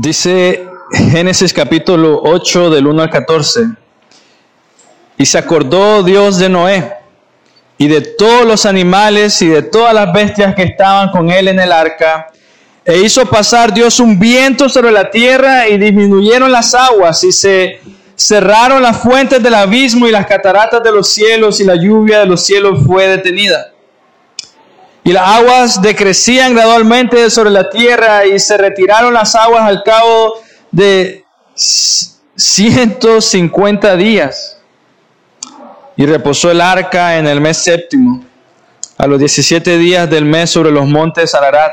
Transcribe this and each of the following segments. Dice Génesis capítulo 8 del 1 al 14. Y se acordó Dios de Noé y de todos los animales y de todas las bestias que estaban con él en el arca. E hizo pasar Dios un viento sobre la tierra y disminuyeron las aguas y se cerraron las fuentes del abismo y las cataratas de los cielos y la lluvia de los cielos fue detenida. Y las aguas decrecían gradualmente sobre la tierra y se retiraron las aguas al cabo de 150 días. Y reposó el arca en el mes séptimo, a los 17 días del mes sobre los montes Ararat.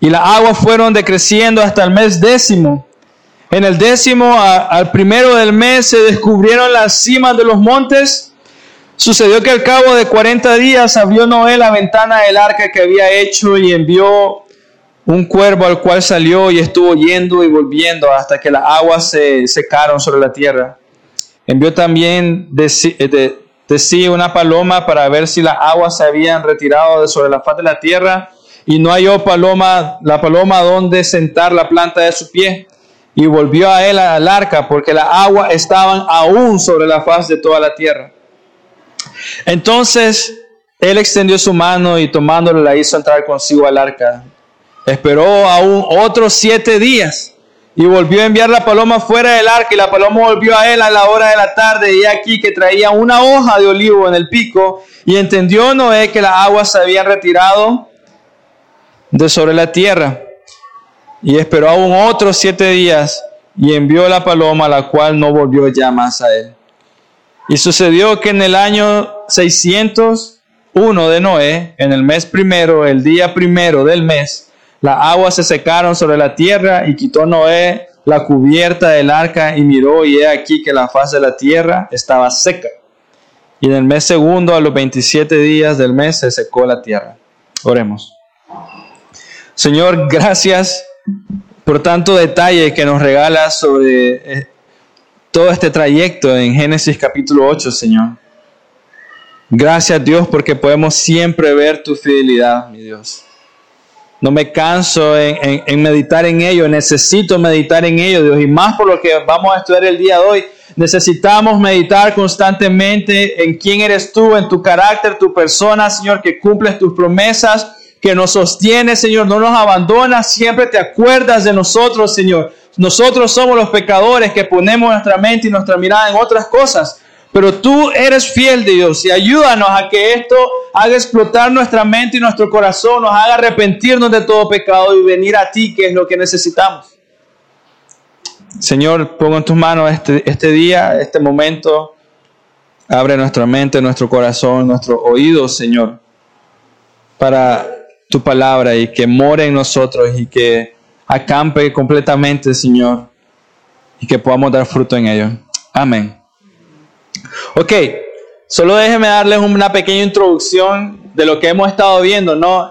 Y las aguas fueron decreciendo hasta el mes décimo. En el décimo, al primero del mes, se descubrieron las cimas de los montes. Sucedió que al cabo de 40 días abrió Noé la ventana del arca que había hecho y envió un cuervo al cual salió y estuvo yendo y volviendo hasta que las aguas se secaron sobre la tierra. Envió también de sí una paloma para ver si las aguas se habían retirado de sobre la faz de la tierra, y no halló la paloma donde sentar la planta de su pie, y volvió a él al arca, porque las aguas estaban aún sobre la faz de toda la tierra. Entonces él extendió su mano y tomándola la hizo entrar consigo al arca. Esperó aún otros 7 días. Y volvió a enviar la paloma fuera del arca, y la paloma volvió a él a la hora de la tarde, y aquí que traía una hoja de olivo en el pico, y entendió Noé que las aguas se habían retirado de sobre la tierra. Y esperó aún otros 7 días, y envió la paloma, la cual no volvió ya más a él. Y sucedió que en el año 601 de Noé, en el mes primero, el día primero del mes, las aguas se secaron sobre la tierra, y quitó Noé la cubierta del arca, y miró, y he aquí que la faz de la tierra estaba seca. Y en el mes segundo, a los 27 días del mes, se secó la tierra. Oremos. Señor, gracias por tanto detalle que nos regalas sobre todo este trayecto en Génesis capítulo 8, Señor. Gracias, Dios, porque podemos siempre ver tu fidelidad, mi Dios. No me canso en meditar en ello. Necesito meditar en ello, Dios. Y más por lo que vamos a estudiar el día de hoy. Necesitamos meditar constantemente en quién eres tú, en tu carácter, tu persona, Señor, que cumples tus promesas, que nos sostienes, Señor. No nos abandonas, siempre te acuerdas de nosotros, Señor. Nosotros somos los pecadores que ponemos nuestra mente y nuestra mirada en otras cosas. Pero tú eres fiel, Dios, y ayúdanos a que esto haga explotar nuestra mente y nuestro corazón, nos haga arrepentirnos de todo pecado y venir a ti, que es lo que necesitamos. Señor, pongo en tus manos este día, este momento. Abre nuestra mente, nuestro corazón, nuestros oídos, Señor, para tu palabra, y que more en nosotros y que acampe completamente, Señor, y que podamos dar fruto en ello. Amén. Ok, solo déjenme darles una pequeña introducción de lo que hemos estado viendo, ¿no?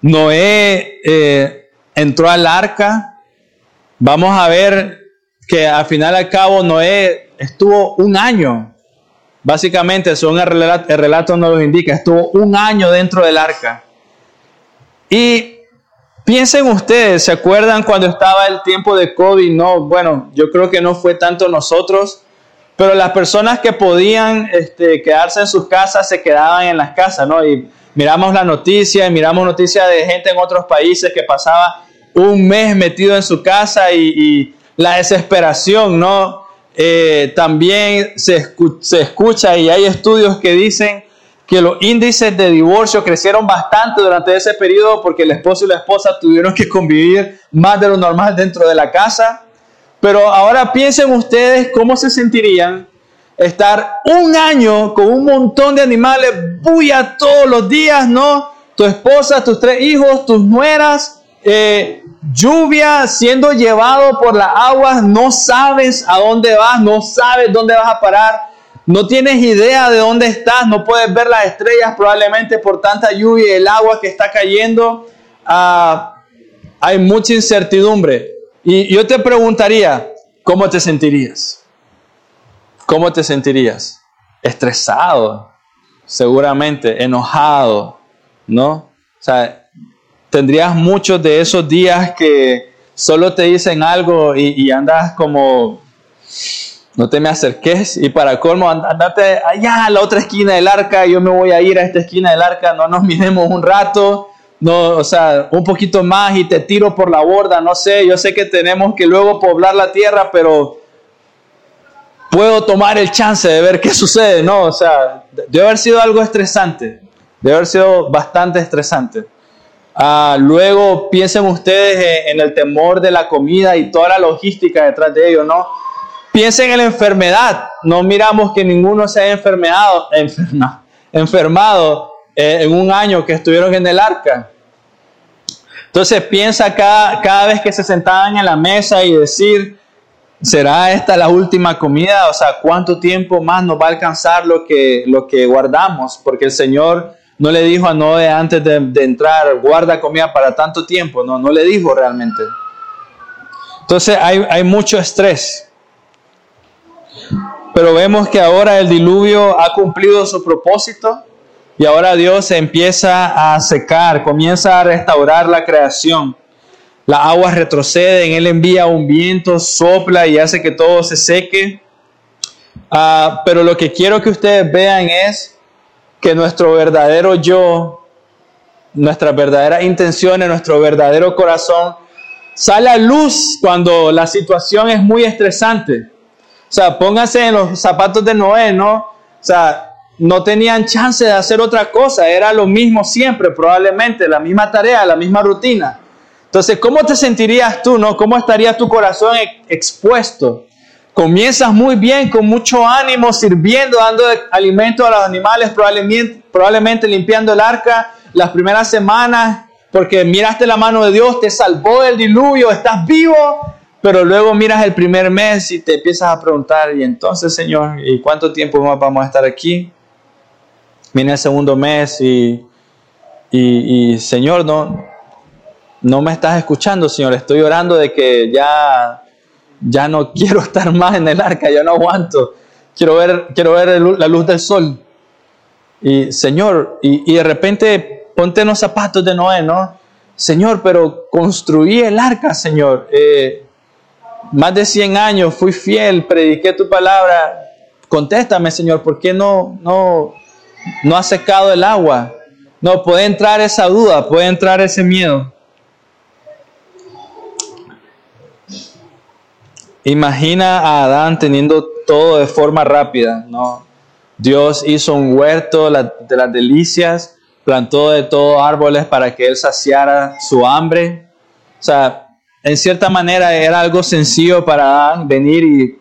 Noé entró al arca. Vamos a ver que al final al cabo Noé estuvo un año. Básicamente, según el relato nos lo indica, estuvo un año dentro del arca. Y piensen ustedes, ¿se acuerdan cuando estaba el tiempo de COVID? No, bueno, yo creo que no fue tanto nosotros, pero las personas que podían quedarse en sus casas se quedaban en las casas, ¿no? Y miramos la noticia, y miramos noticias de gente en otros países que pasaba un mes metido en su casa y la desesperación, ¿no? También se escucha, y hay estudios que dicen que los índices de divorcio crecieron bastante durante ese periodo porque el esposo y la esposa tuvieron que convivir más de lo normal dentro de la casa. Pero ahora piensen ustedes cómo se sentirían estar un año con un montón de animales, bulla todos los días, ¿no? Tu esposa, tus 3 hijos, tus nueras, lluvia, siendo llevado por las aguas, no sabes a dónde vas, no sabes dónde vas a parar. No tienes idea de dónde estás, no puedes ver las estrellas probablemente por tanta lluvia y el agua que está cayendo. Hay mucha incertidumbre. Y yo te preguntaría, ¿cómo te sentirías? ¿Cómo te sentirías? Estresado, seguramente, enojado, ¿no? O sea, tendrías muchos de esos días que solo te dicen algo y andas como, no te me acerques, y para colmo, andate allá a la otra esquina del arca, yo me voy a ir a esta esquina del arca, no nos miremos un rato, no, o sea, un poquito más y te tiro por la borda, no sé, yo sé que tenemos que luego poblar la tierra, pero puedo tomar el chance de ver qué sucede, no, o sea, debe haber sido algo estresante, debe haber sido bastante estresante. Luego piensen ustedes en el temor de la comida y toda la logística detrás de ello, ¿no? Piensen en la enfermedad, no miramos que ninguno se haya enfermado en un año que estuvieron en el arca. Entonces piensa cada vez que se sentaban en la mesa y decir, ¿será esta la última comida? O sea, ¿cuánto tiempo más nos va a alcanzar lo que guardamos? Porque el Señor no le dijo a Noé antes de entrar, guarda comida para tanto tiempo, no le dijo realmente. Entonces hay mucho estrés. Pero vemos que ahora el diluvio ha cumplido su propósito y ahora Dios empieza a secar, comienza a restaurar la creación. Las aguas retroceden, Él envía un viento, sopla y hace que todo se seque. Pero lo que quiero que ustedes vean es que nuestro verdadero yo, nuestras verdaderas intenciones, nuestro verdadero corazón, sale a luz cuando la situación es muy estresante. O sea, pónganse en los zapatos de Noé, ¿no? O sea, no tenían chance de hacer otra cosa. Era lo mismo siempre, probablemente. La misma tarea, la misma rutina. Entonces, ¿cómo te sentirías tú, no? ¿Cómo estaría tu corazón expuesto? Comienzas muy bien, con mucho ánimo, sirviendo, dando alimento a los animales, probablemente limpiando el arca las primeras semanas, porque miraste la mano de Dios, te salvó del diluvio, estás vivo. Pero luego miras el primer mes y te empiezas a preguntar, y entonces, Señor, ¿y cuánto tiempo más vamos a estar aquí? Viene el segundo mes y Señor, no me estás escuchando, Señor. Estoy orando de que ya no quiero estar más en el arca, ya no aguanto. Quiero ver la luz del sol. Y Señor, y de repente ponte en los zapatos de Noé, ¿no? Señor, pero construí el arca, Señor. Más de 100 años fui fiel, prediqué tu palabra. Contéstame, Señor, ¿por qué no ha secado el agua? No, puede entrar esa duda, puede entrar ese miedo. Imagina a Adán teniendo todo de forma rápida, ¿no? Dios hizo un huerto de las delicias, plantó de todo árboles para que él saciara su hambre. O sea, en cierta manera era algo sencillo para Adán venir y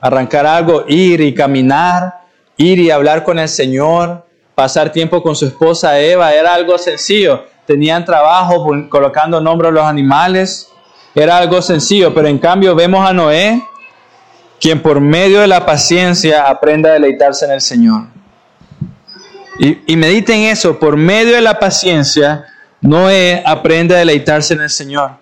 arrancar algo, ir y caminar, ir y hablar con el Señor, pasar tiempo con su esposa Eva, era algo sencillo. Tenían trabajo colocando nombres a los animales, era algo sencillo, pero en cambio vemos a Noé, quien por medio de la paciencia aprende a deleitarse en el Señor. Y mediten eso, por medio de la paciencia, Noé aprende a deleitarse en el Señor.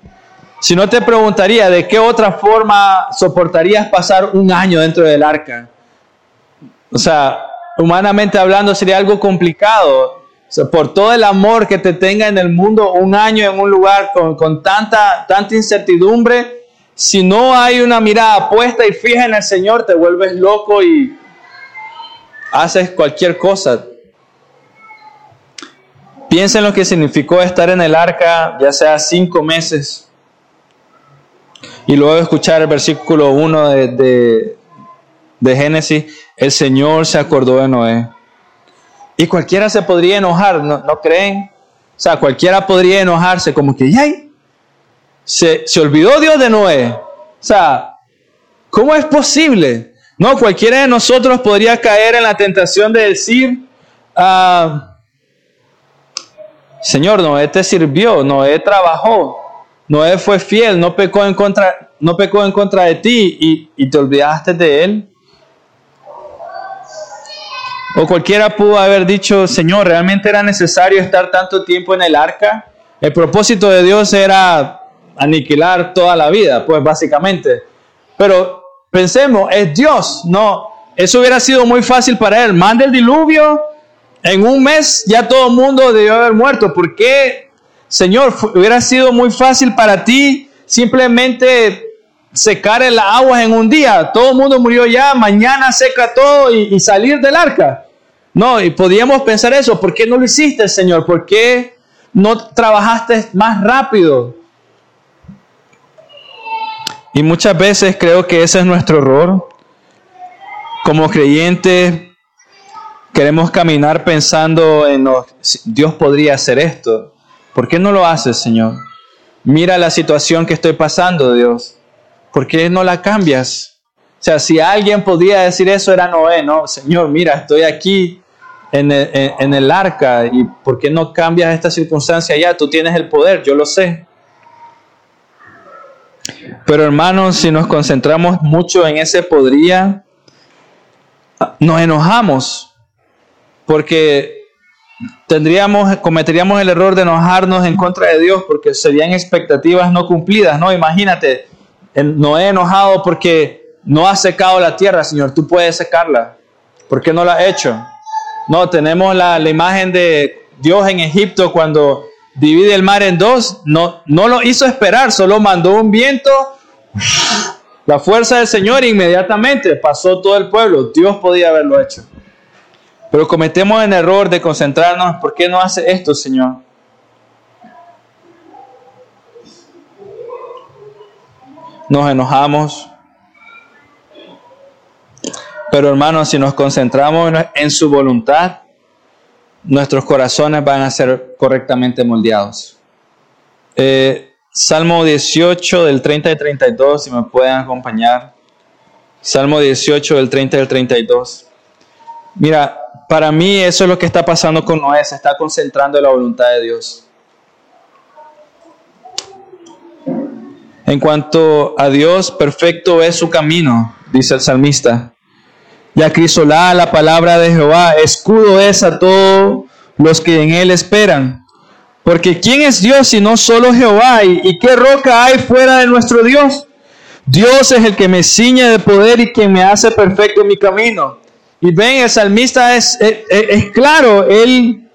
Si no, te preguntaría, ¿de qué otra forma soportarías pasar un año dentro del arca? O sea, humanamente hablando sería algo complicado. O sea, por todo el amor que te tenga en el mundo, un año en un lugar con tanta incertidumbre, si no hay una mirada puesta y fija en el Señor, te vuelves loco y haces cualquier cosa. Piensa en lo que significó estar en el arca, ya sea 5 meses. Y luego escuchar el versículo 1 de Génesis, el Señor se acordó de Noé. Y cualquiera se podría enojar, ¿no creen? O sea, cualquiera podría enojarse, como que, ¡ay! Se olvidó Dios de Noé. O sea, ¿cómo es posible? No, cualquiera de nosotros podría caer en la tentación de decir, Señor, Noé te sirvió, Noé trabajó. Noé fue fiel, no pecó en contra de ti y te olvidaste de él. O cualquiera pudo haber dicho, Señor, ¿realmente era necesario estar tanto tiempo en el arca? El propósito de Dios era aniquilar toda la vida, pues básicamente. Pero pensemos, es Dios, no. Eso hubiera sido muy fácil para él. Manda el diluvio, en un mes ya todo el mundo debió haber muerto. ¿Por qué? Señor, hubiera sido muy fácil para ti simplemente secar el agua en un día. Todo el mundo murió ya, mañana seca todo y salir del arca. No, y podíamos pensar eso. ¿Por qué no lo hiciste, Señor? ¿Por qué no trabajaste más rápido? Y muchas veces creo que ese es nuestro error. Como creyentes queremos caminar pensando en Dios podría hacer esto. ¿Por qué no lo haces, Señor? Mira la situación que estoy pasando, Dios. ¿Por qué no la cambias? O sea, si alguien podía decir eso era Noé, ¿no? Señor, mira, estoy aquí en el arca, y ¿por qué no cambias esta circunstancia ya? Tú tienes el poder, yo lo sé. Pero hermanos, si nos concentramos mucho en ese podría, nos enojamos, porque cometeríamos el error de enojarnos en contra de Dios, porque serían expectativas no cumplidas, ¿no? Imagínate, Noé enojado porque no ha secado la tierra. Señor, tú puedes secarla, ¿por qué no la has hecho? No, tenemos la imagen de Dios en Egipto cuando divide el mar en dos. No lo hizo esperar, solo mandó un viento, la fuerza del Señor, inmediatamente pasó todo el pueblo. Dios podía haberlo hecho. Pero cometemos el error de concentrarnos, ¿por qué no hace esto, Señor? Nos enojamos. Pero hermanos, si nos concentramos en su voluntad, nuestros corazones van a ser correctamente moldeados. Salmo 18 del 30 al 32, si me pueden acompañar. Salmo 18 del 30 al 32. Mira, para mí eso es lo que está pasando con Noé, se está concentrando en la voluntad de Dios. En cuanto a Dios, perfecto es su camino, dice el salmista. Y acrisolada la palabra de Jehová, escudo es a todos los que en él esperan. Porque ¿quién es Dios sino solo Jehová? ¿Y qué roca hay fuera de nuestro Dios? Dios es el que me ciñe de poder y quien me hace perfecto en mi camino. Y ven, el salmista es claro, él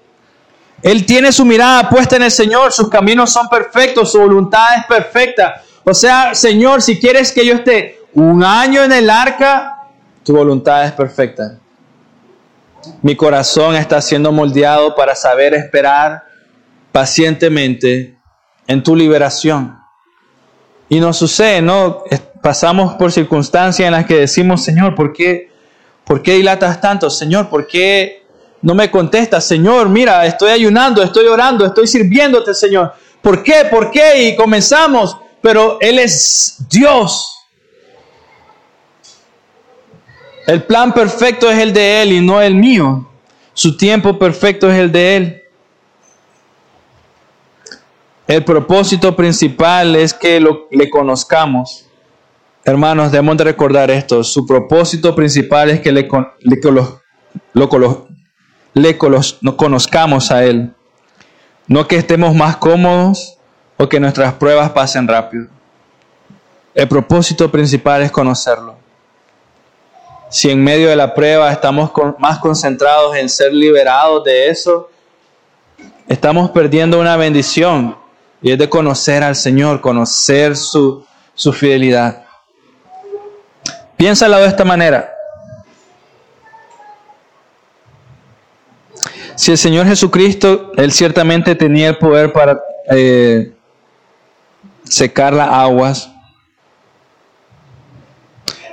tiene su mirada puesta en el Señor, sus caminos son perfectos, su voluntad es perfecta. O sea, Señor, si quieres que yo esté un año en el arca, tu voluntad es perfecta. Mi corazón está siendo moldeado para saber esperar pacientemente en tu liberación. Y nos sucede, ¿no? Pasamos por circunstancias en las que decimos, Señor, ¿por qué dilatas tanto? Señor, ¿por qué no me contestas? Señor, mira, estoy ayunando, estoy orando, estoy sirviéndote, Señor. ¿Por qué? ¿Por qué? Y comenzamos, pero Él es Dios. El plan perfecto es el de Él y no el mío. Su tiempo perfecto es el de Él. El propósito principal es que le conozcamos. Hermanos, debemos de recordar esto. Su propósito principal es que lo conozcamos a Él. No que estemos más cómodos o que nuestras pruebas pasen rápido. El propósito principal es conocerlo. Si en medio de la prueba estamos más concentrados en ser liberados de eso, estamos perdiendo una bendición. Y es de conocer al Señor, conocer su fidelidad. Piénsalo de esta manera. Si el Señor Jesucristo, Él ciertamente tenía el poder para secar las aguas.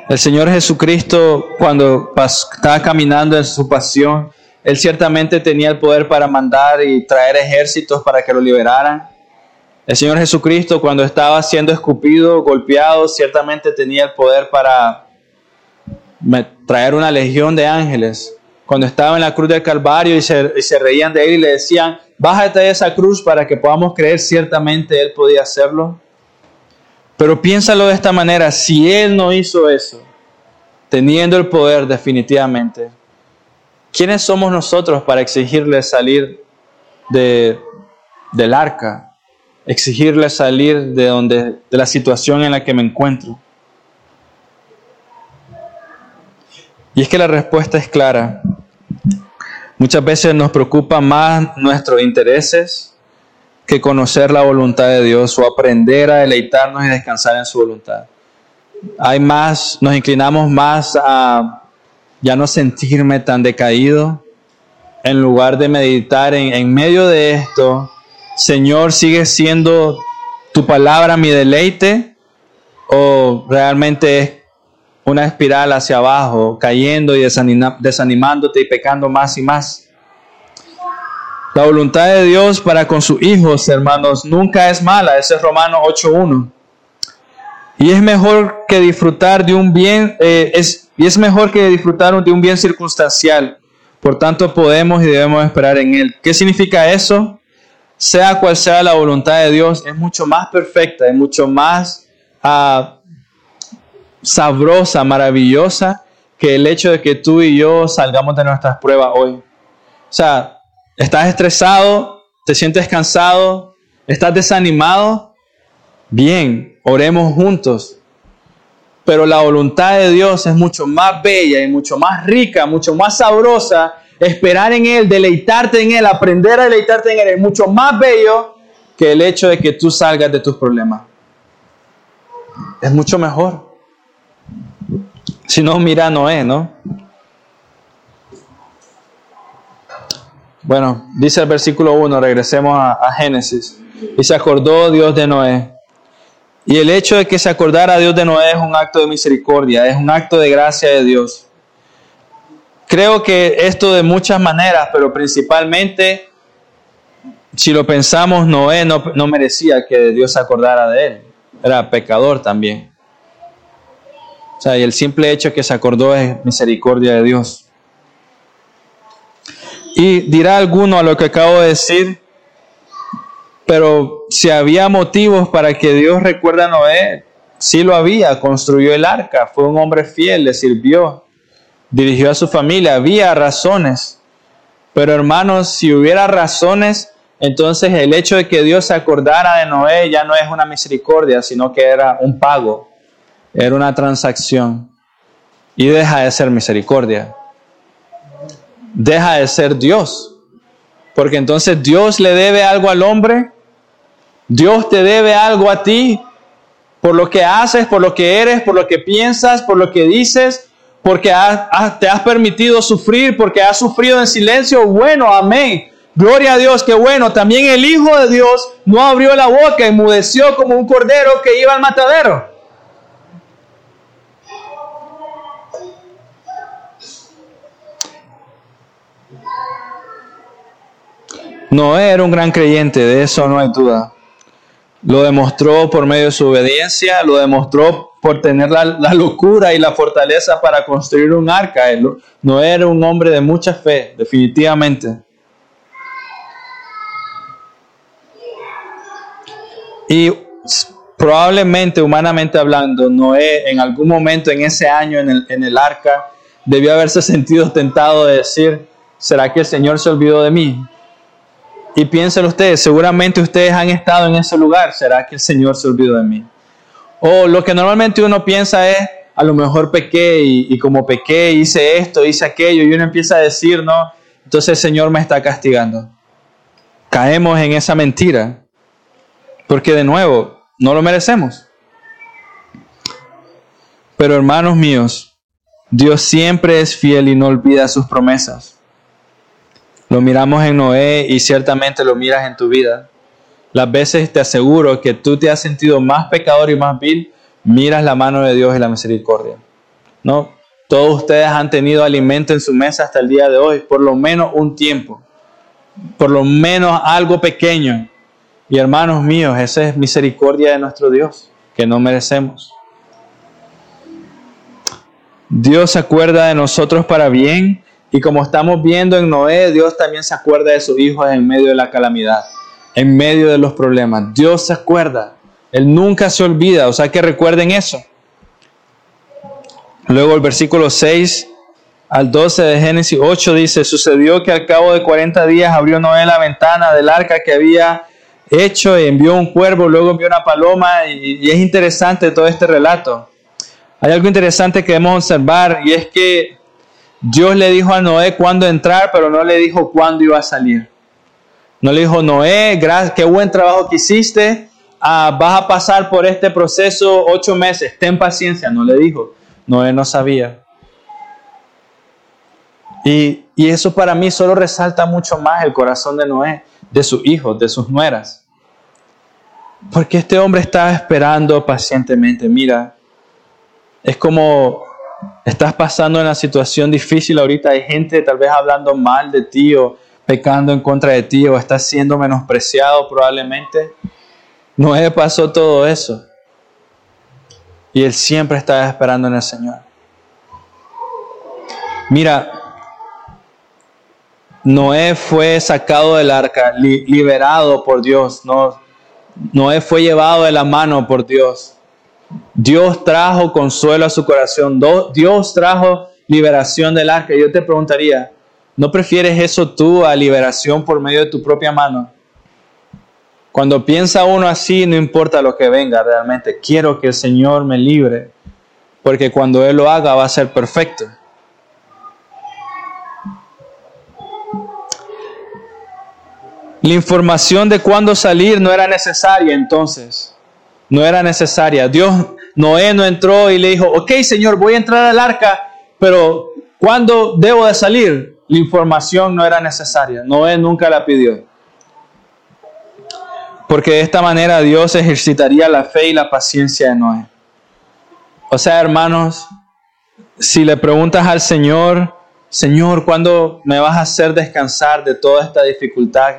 El Señor Jesucristo, cuando estaba caminando en su pasión, Él ciertamente tenía el poder para mandar y traer ejércitos para que lo liberaran. El Señor Jesucristo, cuando estaba siendo escupido, golpeado, ciertamente tenía el poder para traer una legión de ángeles. Cuando estaba en la cruz del Calvario y se reían de él y le decían, bájate de esa cruz para que podamos creer, ciertamente él podía hacerlo. Pero piénsalo de esta manera, si él no hizo eso, teniendo el poder definitivamente, ¿quiénes somos nosotros para exigirle salir del arca? Exigirle salir de la situación en la que me encuentro. Y es que la respuesta es clara. Muchas veces nos preocupan más nuestros intereses que conocer la voluntad de Dios o aprender a deleitarnos y descansar en su voluntad. Hay más, nos inclinamos más a ya no sentirme tan decaído, en lugar de meditar en medio de esto, Señor, ¿sigue siendo tu palabra mi deleite? ¿O realmente es una espiral hacia abajo, cayendo y desanimándote y pecando más y más? La voluntad de Dios para con sus hijos, hermanos, nunca es mala. Ese es Romanos 8:1. Y es mejor que disfrutar de un bien, es mejor que disfrutar de un bien circunstancial. Por tanto, podemos y debemos esperar en él. ¿Qué significa eso? Sea cual sea la voluntad de Dios, es mucho más perfecta, es mucho más sabrosa, maravillosa, que el hecho de que tú y yo salgamos de nuestras pruebas hoy. O sea, estás estresado, te sientes cansado, estás desanimado. Bien, oremos juntos. Pero la voluntad de Dios es mucho más bella y mucho más rica, mucho más sabrosa. Esperar en él, deleitarte en él, aprender a deleitarte en él es mucho más bello que el hecho de que tú salgas de tus problemas. Es mucho mejor. Si no, mira Noé, ¿no? Bueno, dice el versículo 1, regresemos a Génesis. Y se acordó Dios de Noé. Y el hecho de que se acordara Dios de Noé es un acto de misericordia, es un acto de gracia de Dios. Creo que esto de muchas maneras, pero principalmente, si lo pensamos, Noé no merecía que Dios se acordara de él. Era pecador también. O sea, y el simple hecho que se acordó es misericordia de Dios. Y dirá alguno a lo que acabo de decir, pero si había motivos para que Dios recuerde a Noé, sí lo había. Construyó el arca, fue un hombre fiel, le sirvió, dirigió a su familia. Había razones. Pero hermanos, si hubiera razones, entonces el hecho de que Dios se acordara de Noé ya no es una misericordia, sino que era un pago, era una transacción. Y deja de ser misericordia. Deja de ser Dios. Porque entonces Dios le debe algo al hombre. Dios te debe algo a ti por lo que haces, por lo que eres, por lo que piensas, por lo que dices, porque te has permitido sufrir, porque has sufrido en silencio. Bueno, amén. Gloria a Dios, qué bueno. También el Hijo de Dios no abrió la boca, enmudeció como un cordero que iba al matadero. Noé era un gran creyente, de eso no hay duda. Lo demostró por medio de su obediencia, lo demostró por tener la locura y la fortaleza para construir un arca. Noé era un hombre de mucha fe, definitivamente. Y probablemente, humanamente hablando, Noé en algún momento en ese año en el arca debió haberse sentido tentado de decir, ¿será que el Señor se olvidó de mí? Y piénsenlo ustedes, seguramente ustedes han estado en ese lugar. ¿Será que el Señor se olvidó de mí? O lo que normalmente uno piensa es, a lo mejor pequé y como pequé hice esto, hice aquello. Y uno empieza a decir, no, entonces el Señor me está castigando. Caemos en esa mentira. Porque de nuevo, no lo merecemos. Pero hermanos míos, Dios siempre es fiel y no olvida sus promesas. Lo miramos en Noé y ciertamente lo miras en tu vida. Las veces te aseguro que tú te has sentido más pecador y más vil, miras la mano de Dios y la misericordia. ¿No? Todos ustedes han tenido alimento en su mesa hasta el día de hoy, por lo menos un tiempo, por lo menos algo pequeño. Y hermanos míos, esa es misericordia de nuestro Dios, que no merecemos. Dios se acuerda de nosotros para bien. Y como estamos viendo en Noé, Dios también se acuerda de sus hijos en medio de la calamidad, en medio de los problemas. Dios se acuerda. Él nunca se olvida. O sea que recuerden eso. Luego el versículo 6 al 12 de Génesis 8 dice, sucedió que al cabo de 40 días abrió Noé la ventana del arca que había hecho y envió un cuervo, luego envió una paloma. Y es interesante todo este relato. Hay algo interesante que debemos observar y es que Dios le dijo a Noé cuándo entrar, pero no le dijo cuándo iba a salir. No le dijo, Noé, gracias, qué buen trabajo que hiciste. Vas a pasar por este proceso 8 meses. Ten paciencia, no le dijo. Noé no sabía. Y eso para mí solo resalta mucho más el corazón de Noé, de sus hijos, de sus nueras. Porque este hombre estaba esperando pacientemente. Mira, es como estás pasando en una situación difícil ahorita. Hay gente tal vez hablando mal de ti o pecando en contra de ti o estás siendo menospreciado probablemente. Noé pasó todo eso. Y él siempre estaba esperando en el Señor. Mira, Noé fue sacado del arca, liberado por Dios. No, Noé fue llevado de la mano por Dios. Dios trajo consuelo a su corazón. Dios trajo liberación del arca. Yo te preguntaría, ¿no prefieres eso tú a liberación por medio de tu propia mano? Cuando piensa uno así, no importa lo que venga realmente. Quiero que el Señor me libre, porque cuando Él lo haga va a ser perfecto. La información de cuándo salir no era necesaria entonces. No era necesaria. Noé no entró y le dijo, ok, Señor, voy a entrar al arca, pero ¿cuándo debo de salir? La información no era necesaria. Noé nunca la pidió. Porque de esta manera Dios ejercitaría la fe y la paciencia de Noé. O sea, hermanos, si le preguntas al Señor, Señor, ¿cuándo me vas a hacer descansar de toda esta dificultad?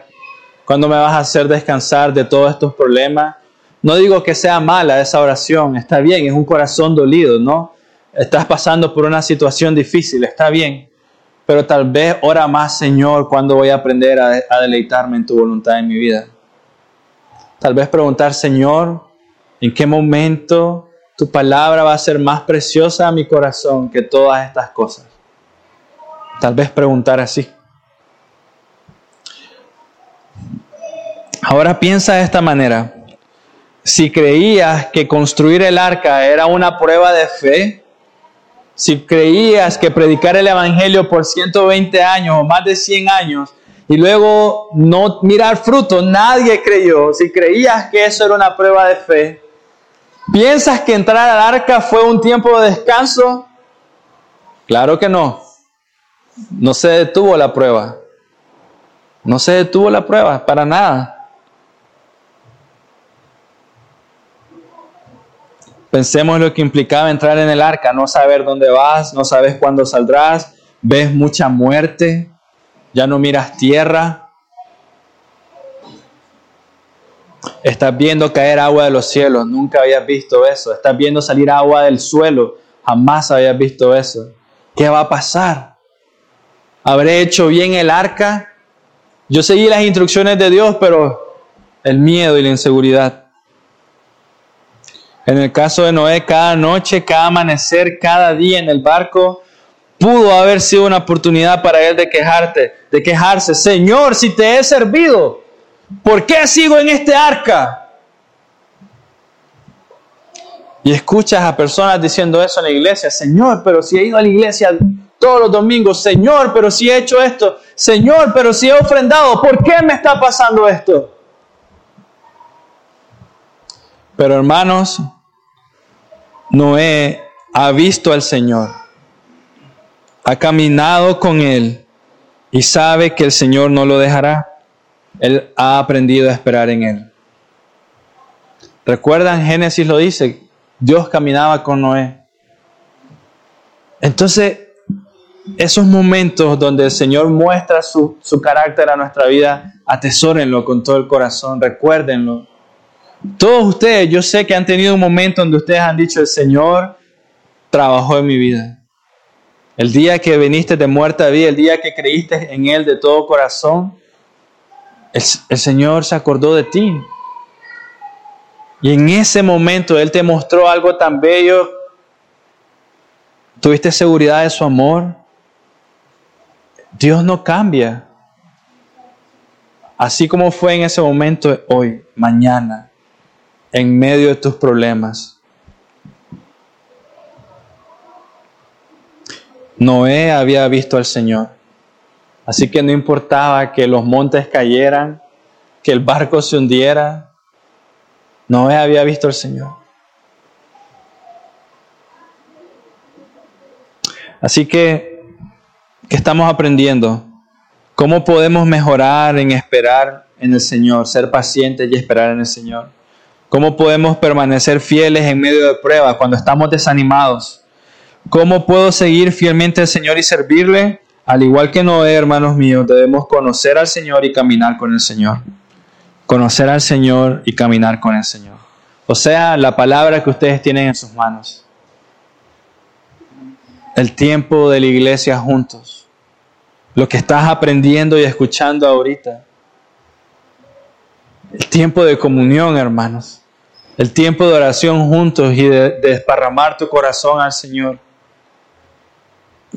¿Cuándo me vas a hacer descansar de todos estos problemas? No digo que sea mala esa oración, está bien, es un corazón dolido, ¿no? Estás pasando por una situación difícil, está bien. Pero tal vez ora más, Señor, ¿cuándo voy a aprender a deleitarme en tu voluntad en mi vida? Tal vez preguntar, Señor, ¿en qué momento tu palabra va a ser más preciosa a mi corazón que todas estas cosas? Tal vez preguntar así. Ahora piensa de esta manera. Si creías que construir el arca era una prueba de fe, si creías que predicar el evangelio por 120 años o más de 100 años y luego no mirar fruto, nadie creyó. Si creías que eso era una prueba de fe, ¿piensas que entrar al arca fue un tiempo de descanso? Claro que no. No se detuvo la prueba. No se detuvo la prueba, para nada. Pensemos lo que implicaba entrar en el arca, no saber dónde vas, no sabes cuándo saldrás, ves mucha muerte. Ya no miras tierra. Estás viendo caer agua de los cielos. Nunca habías visto eso. Estás viendo salir agua del suelo. Jamás habías visto eso. ¿Qué va a pasar? ¿Habré hecho bien el arca? Yo seguí las instrucciones de Dios, pero el miedo y la inseguridad. En el caso de Noé, cada noche, cada amanecer, cada día en el barco, pudo haber sido una oportunidad para él de quejarse. Señor, si te he servido, ¿por qué sigo en este arca? Y escuchas a personas diciendo eso en la iglesia. Señor, pero si he ido a la iglesia todos los domingos. Señor, pero si he hecho esto. Señor, pero si he ofrendado. ¿Por qué me está pasando esto? Pero hermanos, Noé ha visto al Señor. Ha caminado con Él y sabe que el Señor no lo dejará. Él ha aprendido a esperar en Él. ¿Recuerdan? Génesis lo dice. Dios caminaba con Noé. Entonces, esos momentos donde el Señor muestra su carácter a nuestra vida, atesórenlo con todo el corazón, recuérdenlo. Todos ustedes, yo sé que han tenido un momento donde ustedes han dicho, el Señor trabajó en mi vida. El día que viniste de muerta a vida, el día que creíste en Él de todo corazón, el Señor se acordó de ti. Y en ese momento Él te mostró algo tan bello. Tuviste seguridad de su amor. Dios no cambia. Así como fue en ese momento, hoy, mañana, en medio de tus problemas. Noé había visto al Señor, así que no importaba que los montes cayeran, que el barco se hundiera, Noé había visto al Señor. Así que, ¿qué estamos aprendiendo? ¿Cómo podemos mejorar en esperar en el Señor? Ser pacientes y esperar en el Señor. ¿Cómo podemos permanecer fieles en medio de pruebas cuando estamos desanimados? ¿Cómo puedo seguir fielmente al Señor y servirle? Al igual que Noé, hermanos míos, debemos conocer al Señor y caminar con el Señor. Conocer al Señor y caminar con el Señor. O sea, la palabra que ustedes tienen en sus manos. El tiempo de la iglesia juntos. Lo que estás aprendiendo y escuchando ahorita. El tiempo de comunión, hermanos. El tiempo de oración juntos y de desparramar tu corazón al Señor.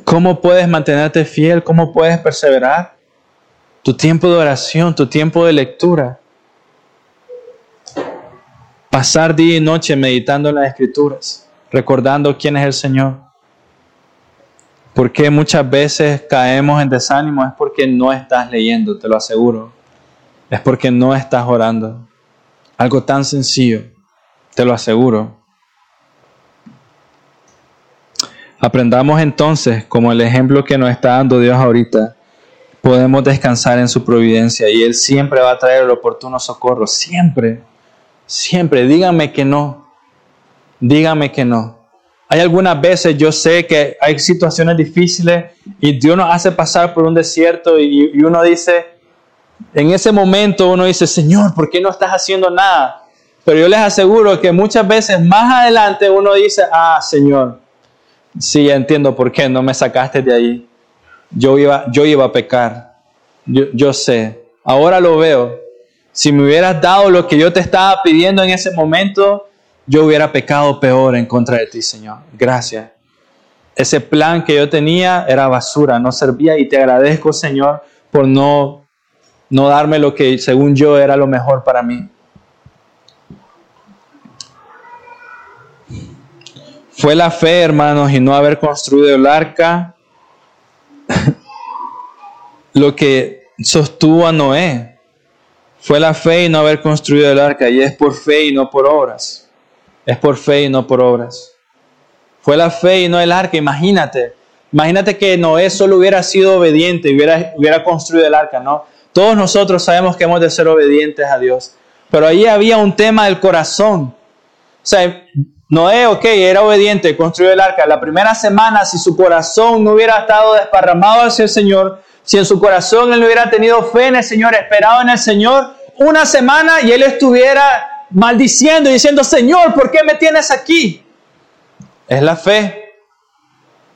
¿Cómo puedes mantenerte fiel? ¿Cómo puedes perseverar? Tu tiempo de oración, tu tiempo de lectura. Pasar día y noche meditando en las Escrituras, recordando quién es el Señor. Porque muchas veces caemos en desánimo, es porque no estás leyendo, te lo aseguro. Es porque no estás orando. Algo tan sencillo, te lo aseguro. Aprendamos entonces, como el ejemplo que nos está dando Dios ahorita, podemos descansar en su providencia y Él siempre va a traer el oportuno socorro. Siempre, siempre. Dígame que no. Dígame que no. Hay algunas veces, yo sé que hay situaciones difíciles y Dios nos hace pasar por un desierto y uno dice, en ese momento uno dice, Señor, ¿por qué no estás haciendo nada? Pero yo les aseguro que muchas veces más adelante uno dice, ah, Señor, sí, ya entiendo por qué no me sacaste de ahí. Yo iba a pecar. Yo sé. Ahora lo veo. Si me hubieras dado lo que yo te estaba pidiendo en ese momento, yo hubiera pecado peor en contra de ti, Señor. Gracias. Ese plan que yo tenía era basura, no servía. Y te agradezco, Señor, por no darme lo que según yo era lo mejor para mí. Fue la fe, hermanos, y no haber construido el arca lo que sostuvo a Noé. Fue la fe y no haber construido el arca. Y es por fe y no por obras. Es por fe y no por obras. Fue la fe y no el arca. Imagínate que Noé solo hubiera sido obediente y hubiera construido el arca, ¿no? Todos nosotros sabemos que hemos de ser obedientes a Dios. Pero ahí había un tema del corazón. O sea, Noé, ok, era obediente, construyó el arca. La primera semana, si su corazón no hubiera estado desparramado hacia el Señor, si en su corazón él no hubiera tenido fe en el Señor, esperado en el Señor, una semana y él estuviera maldiciendo y diciendo, Señor, ¿por qué me tienes aquí? Es la fe.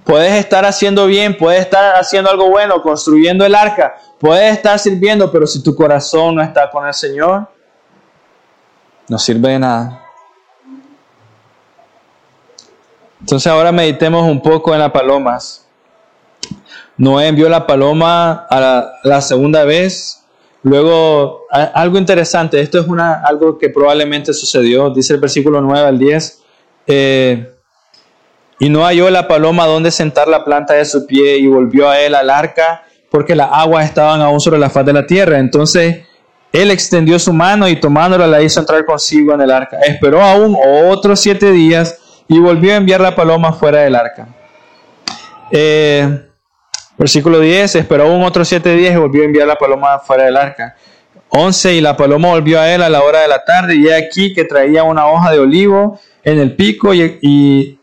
Puedes estar haciendo bien, puedes estar haciendo algo bueno, construyendo el arca, puedes estar sirviendo, pero si tu corazón no está con el Señor, no sirve de nada. Entonces ahora meditemos un poco en las palomas. Noé envió la paloma a la segunda vez. Luego, algo interesante, esto es algo que probablemente sucedió, dice el versículo 9 al 10, y no halló la paloma donde sentar la planta de su pie y volvió a él al arca porque las aguas estaban aún sobre la faz de la tierra. Entonces, él extendió su mano y tomándola la hizo entrar consigo en el arca. Esperó aún otros 7 días y volvió a enviar la paloma fuera del arca. Versículo 10, esperó aún otros 7 días y volvió a enviar la paloma fuera del arca. 11, y la paloma volvió a él a la hora de la tarde, y he aquí que traía una hoja de olivo en el pico, y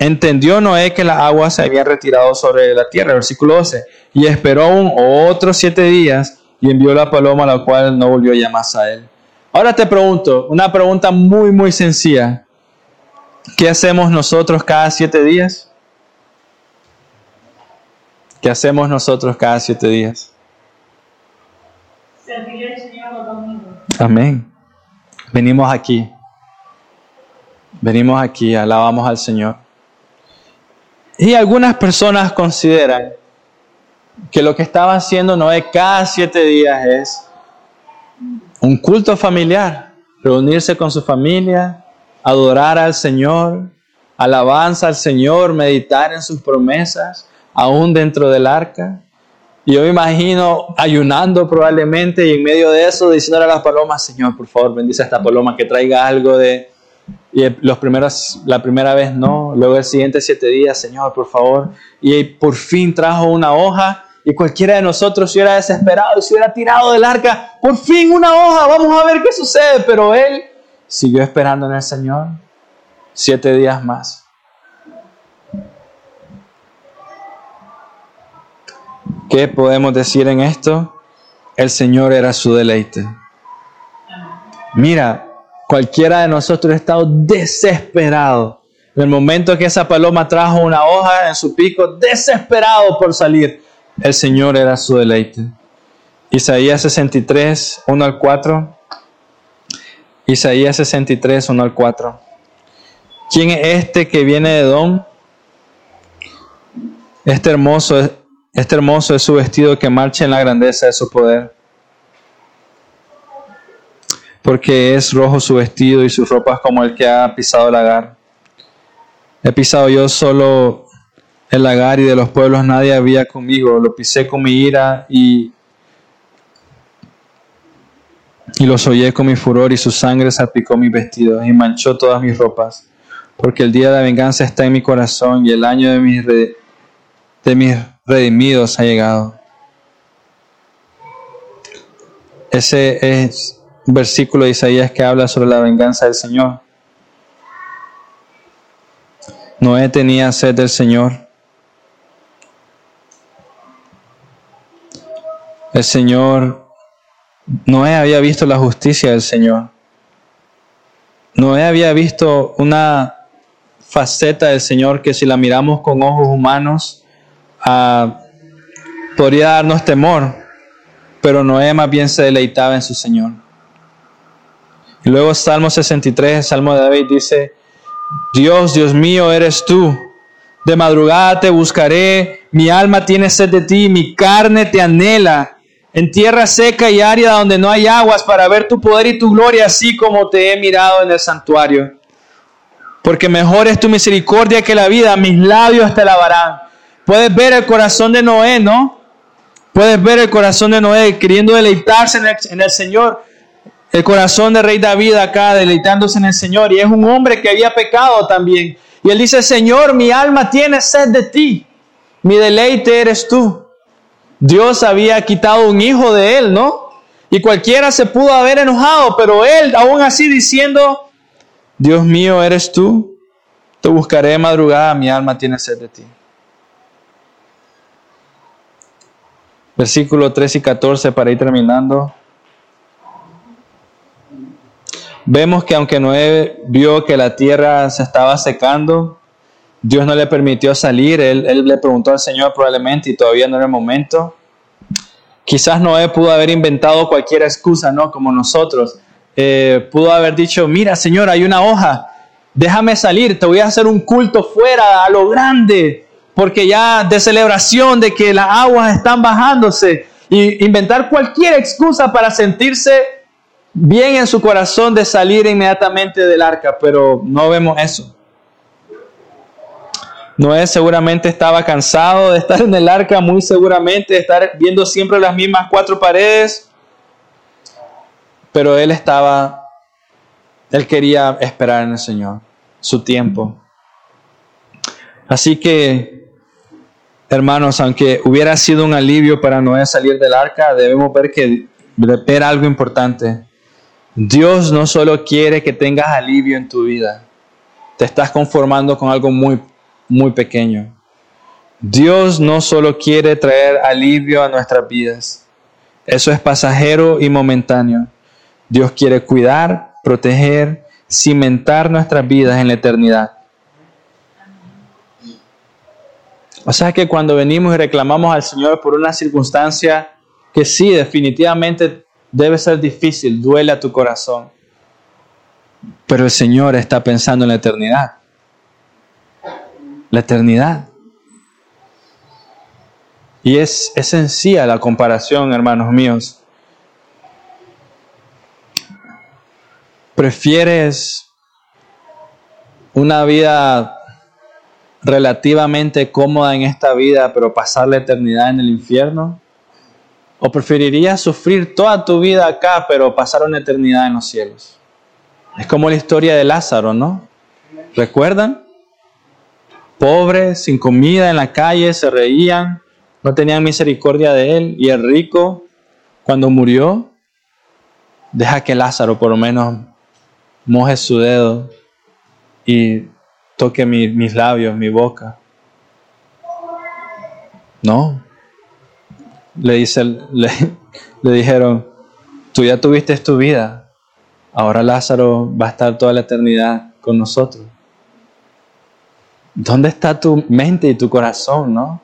entendió Noé que las aguas se habían retirado sobre la tierra. Versículo 12, y esperó aún otros 7 días, y envió la paloma, la cual no volvió ya más a él. Ahora te pregunto, una pregunta muy, muy sencilla. ¿Qué hacemos nosotros cada 7 días? ¿Qué hacemos nosotros cada 7 días? Servirle al Señor los domingos. Amén. Venimos aquí. Venimos aquí, alabamos al Señor. Y algunas personas consideran que lo que estaba haciendo Noé cada 7 días es un culto familiar, reunirse con su familia, adorar al Señor, alabanza al Señor, meditar en sus promesas, aún dentro del arca, Y yo me imagino ayunando probablemente y en medio de eso diciéndole a las palomas, Señor, por favor, bendice a esta paloma que traiga algo de... Y la primera vez no, luego el siguiente 7 días, Señor, por favor. Y por fin trajo una hoja y cualquiera de nosotros si hubiera desesperado y si hubiera tirado del arca, por fin una hoja, vamos a ver qué sucede. Pero él siguió esperando en el Señor 7 días más. ¿Qué podemos decir en esto? El Señor era su deleite. Mira, cualquiera de nosotros ha estado desesperado. En el momento que esa paloma trajo una hoja en su pico, desesperado por salir, el Señor era su deleite. Isaías 63, 1 al 4. Isaías 63, 1 al 4. ¿Quién es este que viene de Edom? Este hermoso es su vestido que marcha en la grandeza de su poder. Porque es rojo su vestido y sus ropas como el que ha pisado el lagar. He pisado yo solo el lagar y de los pueblos nadie había conmigo. Lo pisé con mi ira y los hollé con mi furor y su sangre salpicó mis vestidos y manchó todas mis ropas. Porque el día de la venganza está en mi corazón y el año de mis redimidos ha llegado. Ese es un versículo de Isaías que habla sobre la venganza del Señor. Noé tenía sed del Señor. El Señor, Noé había visto la justicia del Señor. Noé había visto una faceta del Señor que si la miramos con ojos humanos, podría darnos temor, pero Noé más bien se deleitaba en su Señor. Y luego Salmo 63, el Salmo de David dice, Dios, Dios mío, eres tú. De madrugada te buscaré, mi alma tiene sed de ti, mi carne te anhela. En tierra seca y árida donde no hay aguas, para ver tu poder y tu gloria, así como te he mirado en el santuario. Porque mejor es tu misericordia que la vida, mis labios te alabarán. Puedes ver el corazón de Noé, ¿no? Puedes ver el corazón de Noé queriendo deleitarse en el Señor. El corazón del rey David acá deleitándose en el Señor. Y es un hombre que había pecado también. Y él dice, Señor, mi alma tiene sed de ti. Mi deleite eres tú. Dios había quitado un hijo de él, ¿no? Y cualquiera se pudo haber enojado. Pero él, aún así diciendo, Dios mío, eres tú. Te buscaré de madrugada. Mi alma tiene sed de ti. Versículo 3 y 14 para ir terminando. Vemos que aunque Noé vio que la tierra se estaba secando, Dios no le permitió salir. Él le preguntó al Señor probablemente y todavía no era el momento. Quizás Noé pudo haber inventado cualquier excusa, ¿no? Como nosotros. Pudo haber dicho, mira Señor, hay una hoja, déjame salir, te voy a hacer un culto fuera a lo grande, porque ya de celebración de que las aguas están bajándose. Y inventar cualquier excusa para sentirse bien en su corazón de salir inmediatamente del arca, pero no vemos eso. Noé seguramente estaba cansado de estar en el arca, muy seguramente de estar viendo siempre las mismas 4 paredes, pero él quería esperar en el Señor, su tiempo. Así que, hermanos, aunque hubiera sido un alivio para Noé salir del arca, debemos ver algo importante. Dios no solo quiere que tengas alivio en tu vida. Te estás conformando con algo muy, muy pequeño. Dios no solo quiere traer alivio a nuestras vidas. Eso es pasajero y momentáneo. Dios quiere cuidar, proteger, cimentar nuestras vidas en la eternidad. O sea que cuando venimos y reclamamos al Señor por una circunstancia que sí, definitivamente debe ser difícil, duele a tu corazón. Pero el Señor está pensando en la eternidad. La eternidad. Y es sencilla la comparación, hermanos míos. ¿Prefieres una vida relativamente cómoda en esta vida, pero pasar la eternidad en el infierno? ¿O preferirías sufrir toda tu vida acá, pero pasar una eternidad en los cielos? Es como la historia de Lázaro, ¿no? ¿Recuerdan? Pobre, sin comida, en la calle, se reían, no tenían misericordia de él. Y el rico, cuando murió, deja que Lázaro por lo menos moje su dedo y toque mis labios, mi boca. No. Le dijeron, tú ya tuviste tu vida, ahora Lázaro va a estar toda la eternidad con nosotros. ¿Dónde está tu mente y tu corazón, no?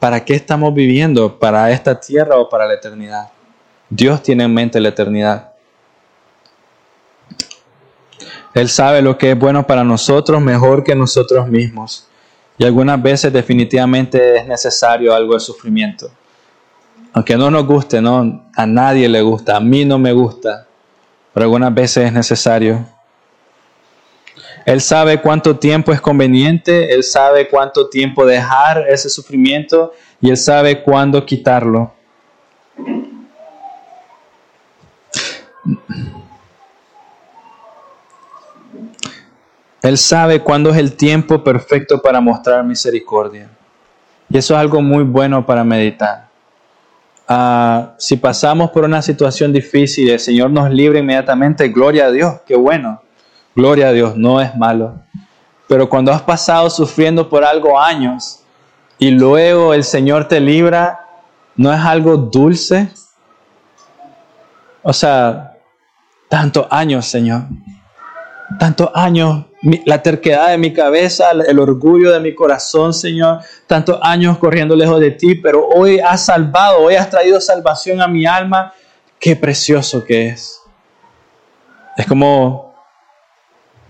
¿Para qué estamos viviendo? ¿Para esta tierra o para la eternidad? Dios tiene en mente la eternidad. Él sabe lo que es bueno para nosotros, mejor que nosotros mismos. Y algunas veces definitivamente es necesario algo de sufrimiento. Aunque no nos guste, no, a nadie le gusta, a mí no me gusta, pero algunas veces es necesario. Él sabe cuánto tiempo es conveniente, Él sabe cuánto tiempo dejar ese sufrimiento y Él sabe cuándo quitarlo. Él sabe cuándo es el tiempo perfecto para mostrar misericordia. Y eso es algo muy bueno para meditar. Si pasamos por una situación difícil, el Señor nos libra inmediatamente, gloria a Dios, qué bueno. Gloria a Dios, no es malo. Pero cuando has pasado sufriendo por algo años y luego el Señor te libra, ¿no es algo dulce? O sea, tantos años, Señor. Tantos años, la terquedad de mi cabeza, el orgullo de mi corazón, Señor. Tantos años corriendo lejos de ti, pero hoy has salvado, hoy has traído salvación a mi alma. ¡Qué precioso que es! Es como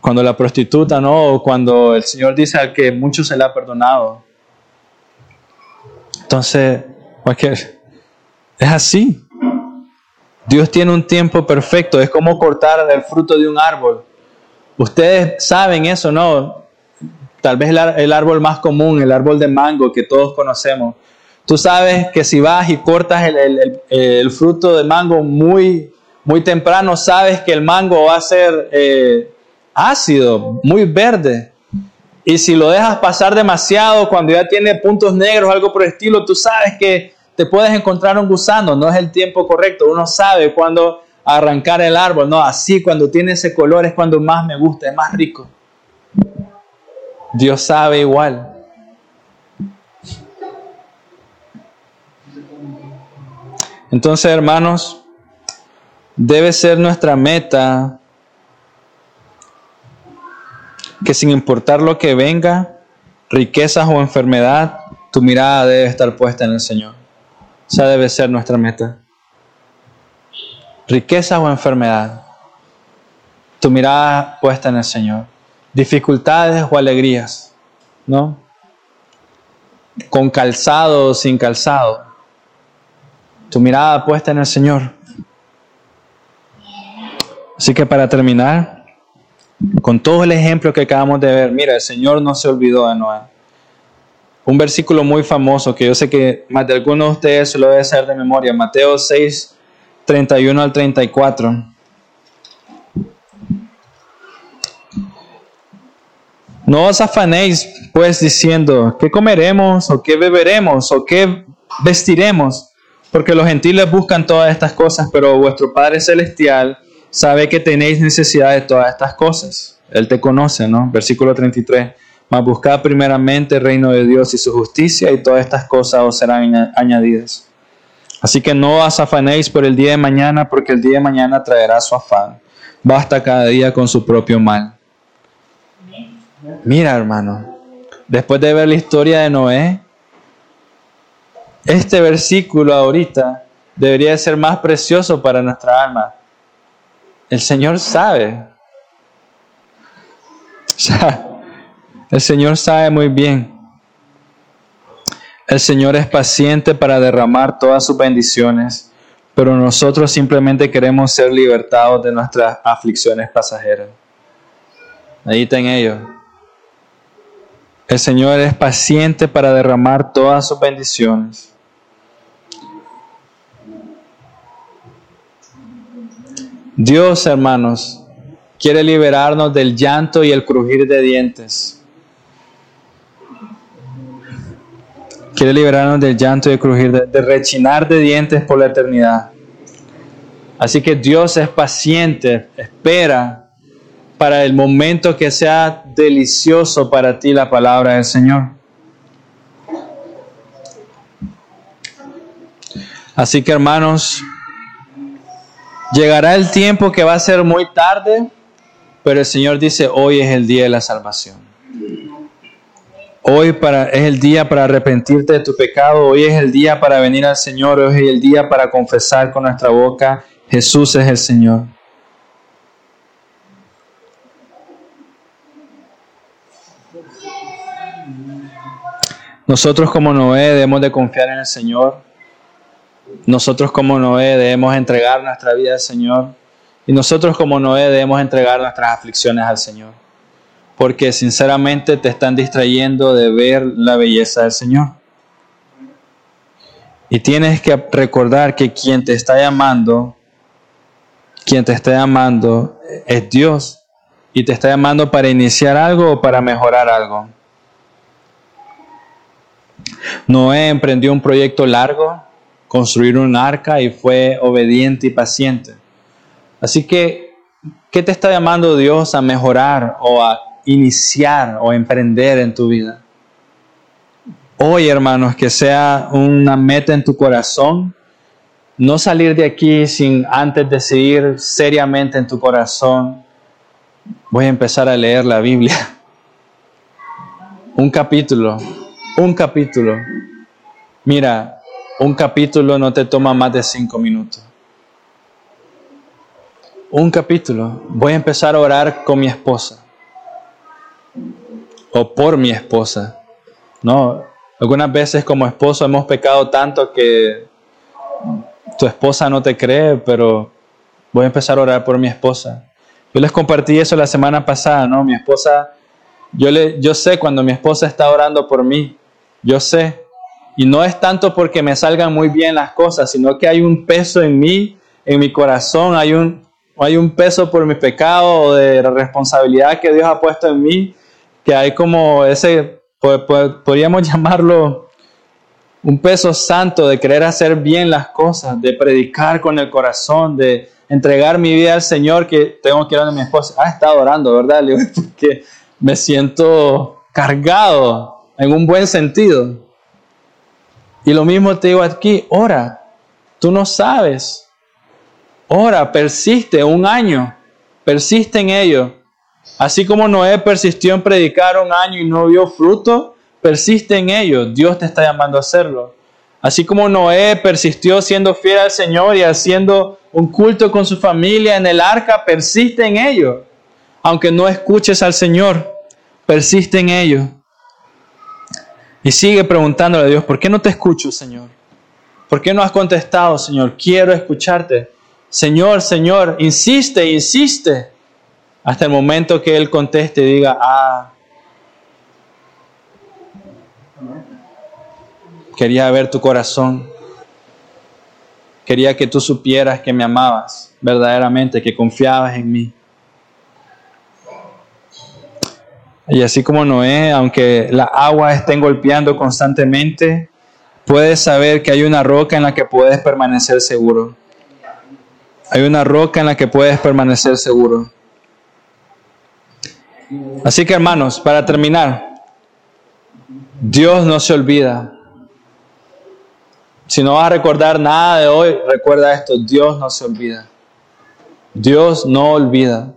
cuando la prostituta, ¿no? O cuando el Señor dice al que mucho se le ha perdonado. Entonces, es así. Dios tiene un tiempo perfecto. Es como cortar el fruto de un árbol. Ustedes saben eso, ¿no? Tal vez el árbol más común, el árbol de mango que todos conocemos. Tú sabes que si vas y cortas el fruto de mango muy, muy temprano, sabes que el mango va a ser ácido, muy verde. Y si lo dejas pasar demasiado, cuando ya tiene puntos negros, algo por el estilo, tú sabes que te puedes encontrar un gusano. No es el tiempo correcto. Uno sabe cuándo arrancar el árbol, no, así cuando tiene ese color es cuando más me gusta, es más rico. Dios sabe igual. Entonces, hermanos, debe ser nuestra meta que sin importar lo que venga, riquezas o enfermedad, tu mirada debe estar puesta en el Señor. Esa debe ser nuestra meta. Riqueza o enfermedad, tu mirada puesta en el Señor. Dificultades o alegrías, ¿no? Con calzado o sin calzado, tu mirada puesta en el Señor. Así que para terminar, con todo el ejemplo que acabamos de ver, mira, el Señor no se olvidó de Noé. Un versículo muy famoso que yo sé que más de algunos de ustedes lo deben saber de memoria, Mateo 6, 31 al 34. No os afanéis, pues, diciendo, ¿qué comeremos, o qué beberemos, o qué vestiremos? Porque los gentiles buscan todas estas cosas, pero vuestro Padre Celestial sabe que tenéis necesidad de todas estas cosas. Él te conoce, ¿no? Versículo 33. Mas buscad primeramente el reino de Dios y su justicia, y todas estas cosas os serán añadidas. Así que no os afanéis por el día de mañana, porque el día de mañana traerá su afán. Basta cada día con su propio mal. Mira, hermano, después de ver la historia de Noé, este versículo ahorita debería ser más precioso para nuestra alma. El Señor sabe. O sea, el Señor sabe muy bien. El Señor es paciente para derramar todas sus bendiciones, pero nosotros simplemente queremos ser libertados de nuestras aflicciones pasajeras. Ahí está en ello. El Señor es paciente para derramar todas sus bendiciones, Dios, hermanos, quiere liberarnos del llanto y el crujir de dientes. Quiere liberarnos del llanto y el crujir, de rechinar de dientes por la eternidad. Así que Dios es paciente, espera para el momento que sea delicioso para ti la palabra del Señor. Así que, hermanos, llegará el tiempo que va a ser muy tarde, pero el Señor dice, hoy es el día de la salvación. Hoy es el día para arrepentirte de tu pecado, hoy es el día para venir al Señor, hoy es el día para confesar con nuestra boca, Jesús es el Señor. Nosotros como Noé debemos de confiar en el Señor. Nosotros como Noé debemos entregar nuestra vida al Señor. Y nosotros como Noé debemos entregar nuestras aflicciones al Señor. Porque sinceramente te están distrayendo de ver la belleza del Señor. Y tienes que recordar que quien te está llamando es Dios. Y te está llamando para iniciar algo o para mejorar algo. Noé emprendió un proyecto largo, construir un arca, y fue obediente y paciente. Así que, ¿qué te está llamando Dios a mejorar o a iniciar o emprender en tu vida? Hoy, hermanos, que sea una meta en tu corazón, no salir de aquí sin antes decidir seriamente en tu corazón, voy a empezar a leer la Biblia. Un capítulo. Mira, un capítulo no te toma más de 5 minutos. Un capítulo. Voy a empezar a orar con mi esposa. O por mi esposa. No, algunas veces como esposo hemos pecado tanto que tu esposa no te cree, pero voy a empezar a orar por mi esposa. Yo les compartí eso la semana pasada, ¿no? Mi esposa, yo sé cuando mi esposa está orando por mí. Yo sé. Y no es tanto porque me salgan muy bien las cosas, sino que hay un peso en mí, en mi corazón, hay un peso por mi pecado o de responsabilidad que Dios ha puesto en mí, que hay como ese, podríamos llamarlo un peso santo de querer hacer bien las cosas, de predicar con el corazón, de entregar mi vida al Señor, que tengo que ir a mi esposa. Está orando, ¿verdad? Le digo, porque me siento cargado en un buen sentido. Y lo mismo te digo aquí, ora, tú no sabes, ora, persiste 1 año, persiste en ello. Así como Noé persistió en predicar 1 año y no vio fruto, persiste en ello, Dios te está llamando a hacerlo. Así como Noé persistió siendo fiel al Señor y haciendo un culto con su familia en el arca, persiste en ello. Aunque no escuches al Señor, persiste en ello. Y sigue preguntándole a Dios, ¿por qué no te escucho, Señor? ¿Por qué no has contestado, Señor? Quiero escucharte. Señor, insiste. Hasta el momento que Él conteste y diga, quería ver tu corazón. Quería que tú supieras que me amabas verdaderamente, que confiabas en mí. Y así como Noé, aunque las aguas estén golpeando constantemente, puedes saber que hay una roca en la que puedes permanecer seguro. Así que, hermanos, para terminar, Dios no se olvida. Si no vas a recordar nada de hoy, recuerda esto, Dios no se olvida. Dios no olvida.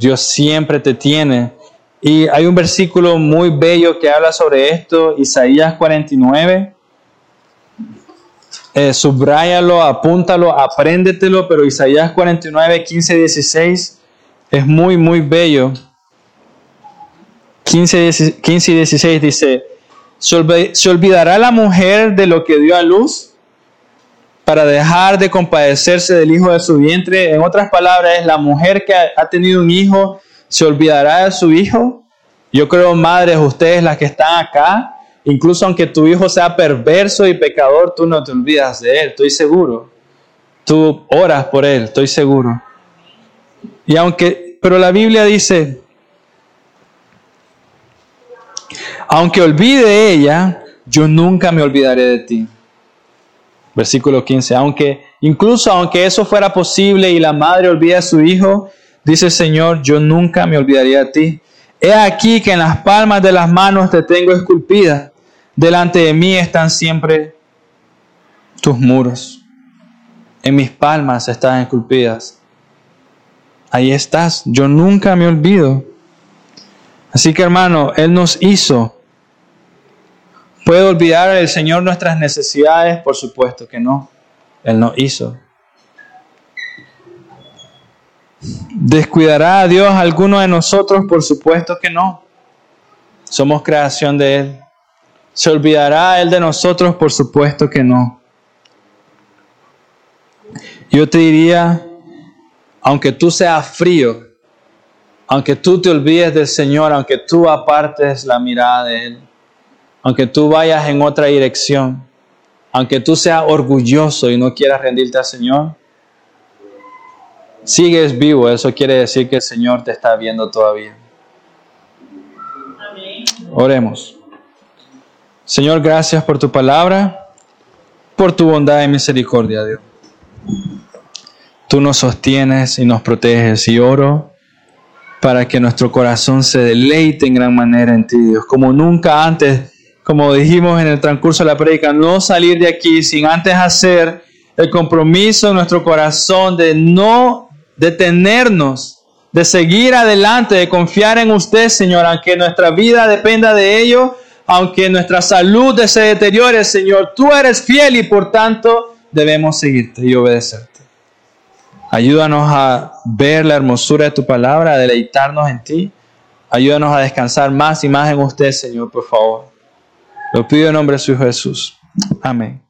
Dios siempre te tiene. Y hay un versículo muy bello que habla sobre esto, Isaías 49. Subráyalo, apúntalo, apréndetelo, pero Isaías 49, 15, 16 es muy, muy bello. 15 y 16 dice, ¿se olvidará la mujer de lo que dio a luz para dejar de compadecerse del hijo de su vientre? En otras palabras, la mujer que ha tenido un hijo, ¿se olvidará de su hijo? Yo creo, madres, ustedes las que están acá, incluso aunque tu hijo sea perverso y pecador, tú no te olvidas de él, estoy seguro. Tú oras por él, estoy seguro. Y pero la Biblia dice, aunque olvide ella, yo nunca me olvidaré de ti. Versículo 15, incluso aunque eso fuera posible y la madre olvida a su hijo, dice el Señor, yo nunca me olvidaría de ti. He aquí que en las palmas de las manos te tengo esculpida. Delante de mí están siempre tus muros. En mis palmas están esculpidas. Ahí estás. Yo nunca me olvido. Así que, hermano, Él nos hizo. ¿Puede olvidar el Señor nuestras necesidades? Por supuesto que no. Él nos hizo. ¿Descuidará a Dios a alguno de nosotros? Por supuesto que no. Somos creación de Él. ¿Se olvidará Él de nosotros? Por supuesto que no. Yo te diría, aunque tú seas frío, aunque tú te olvides del Señor, aunque tú apartes la mirada de Él, aunque tú vayas en otra dirección, aunque tú seas orgulloso y no quieras rendirte al Señor, sigues vivo. Eso quiere decir que el Señor te está viendo todavía. Oremos. Señor, gracias por tu palabra, por tu bondad y misericordia, Dios. Tú nos sostienes y nos proteges, y oro para que nuestro corazón se deleite en gran manera en ti, Dios, como nunca antes. Como dijimos en el transcurso de la prédica, no salir de aquí sin antes hacer el compromiso en nuestro corazón de no detenernos, de seguir adelante, de confiar en usted, Señor, aunque nuestra vida dependa de ello, aunque nuestra salud se deteriore, Señor, tú eres fiel y por tanto debemos seguirte y obedecerte. Ayúdanos a ver la hermosura de tu palabra, a deleitarnos en ti. Ayúdanos a descansar más y más en usted, Señor, por favor. Lo pido en nombre de su Jesús. Amén.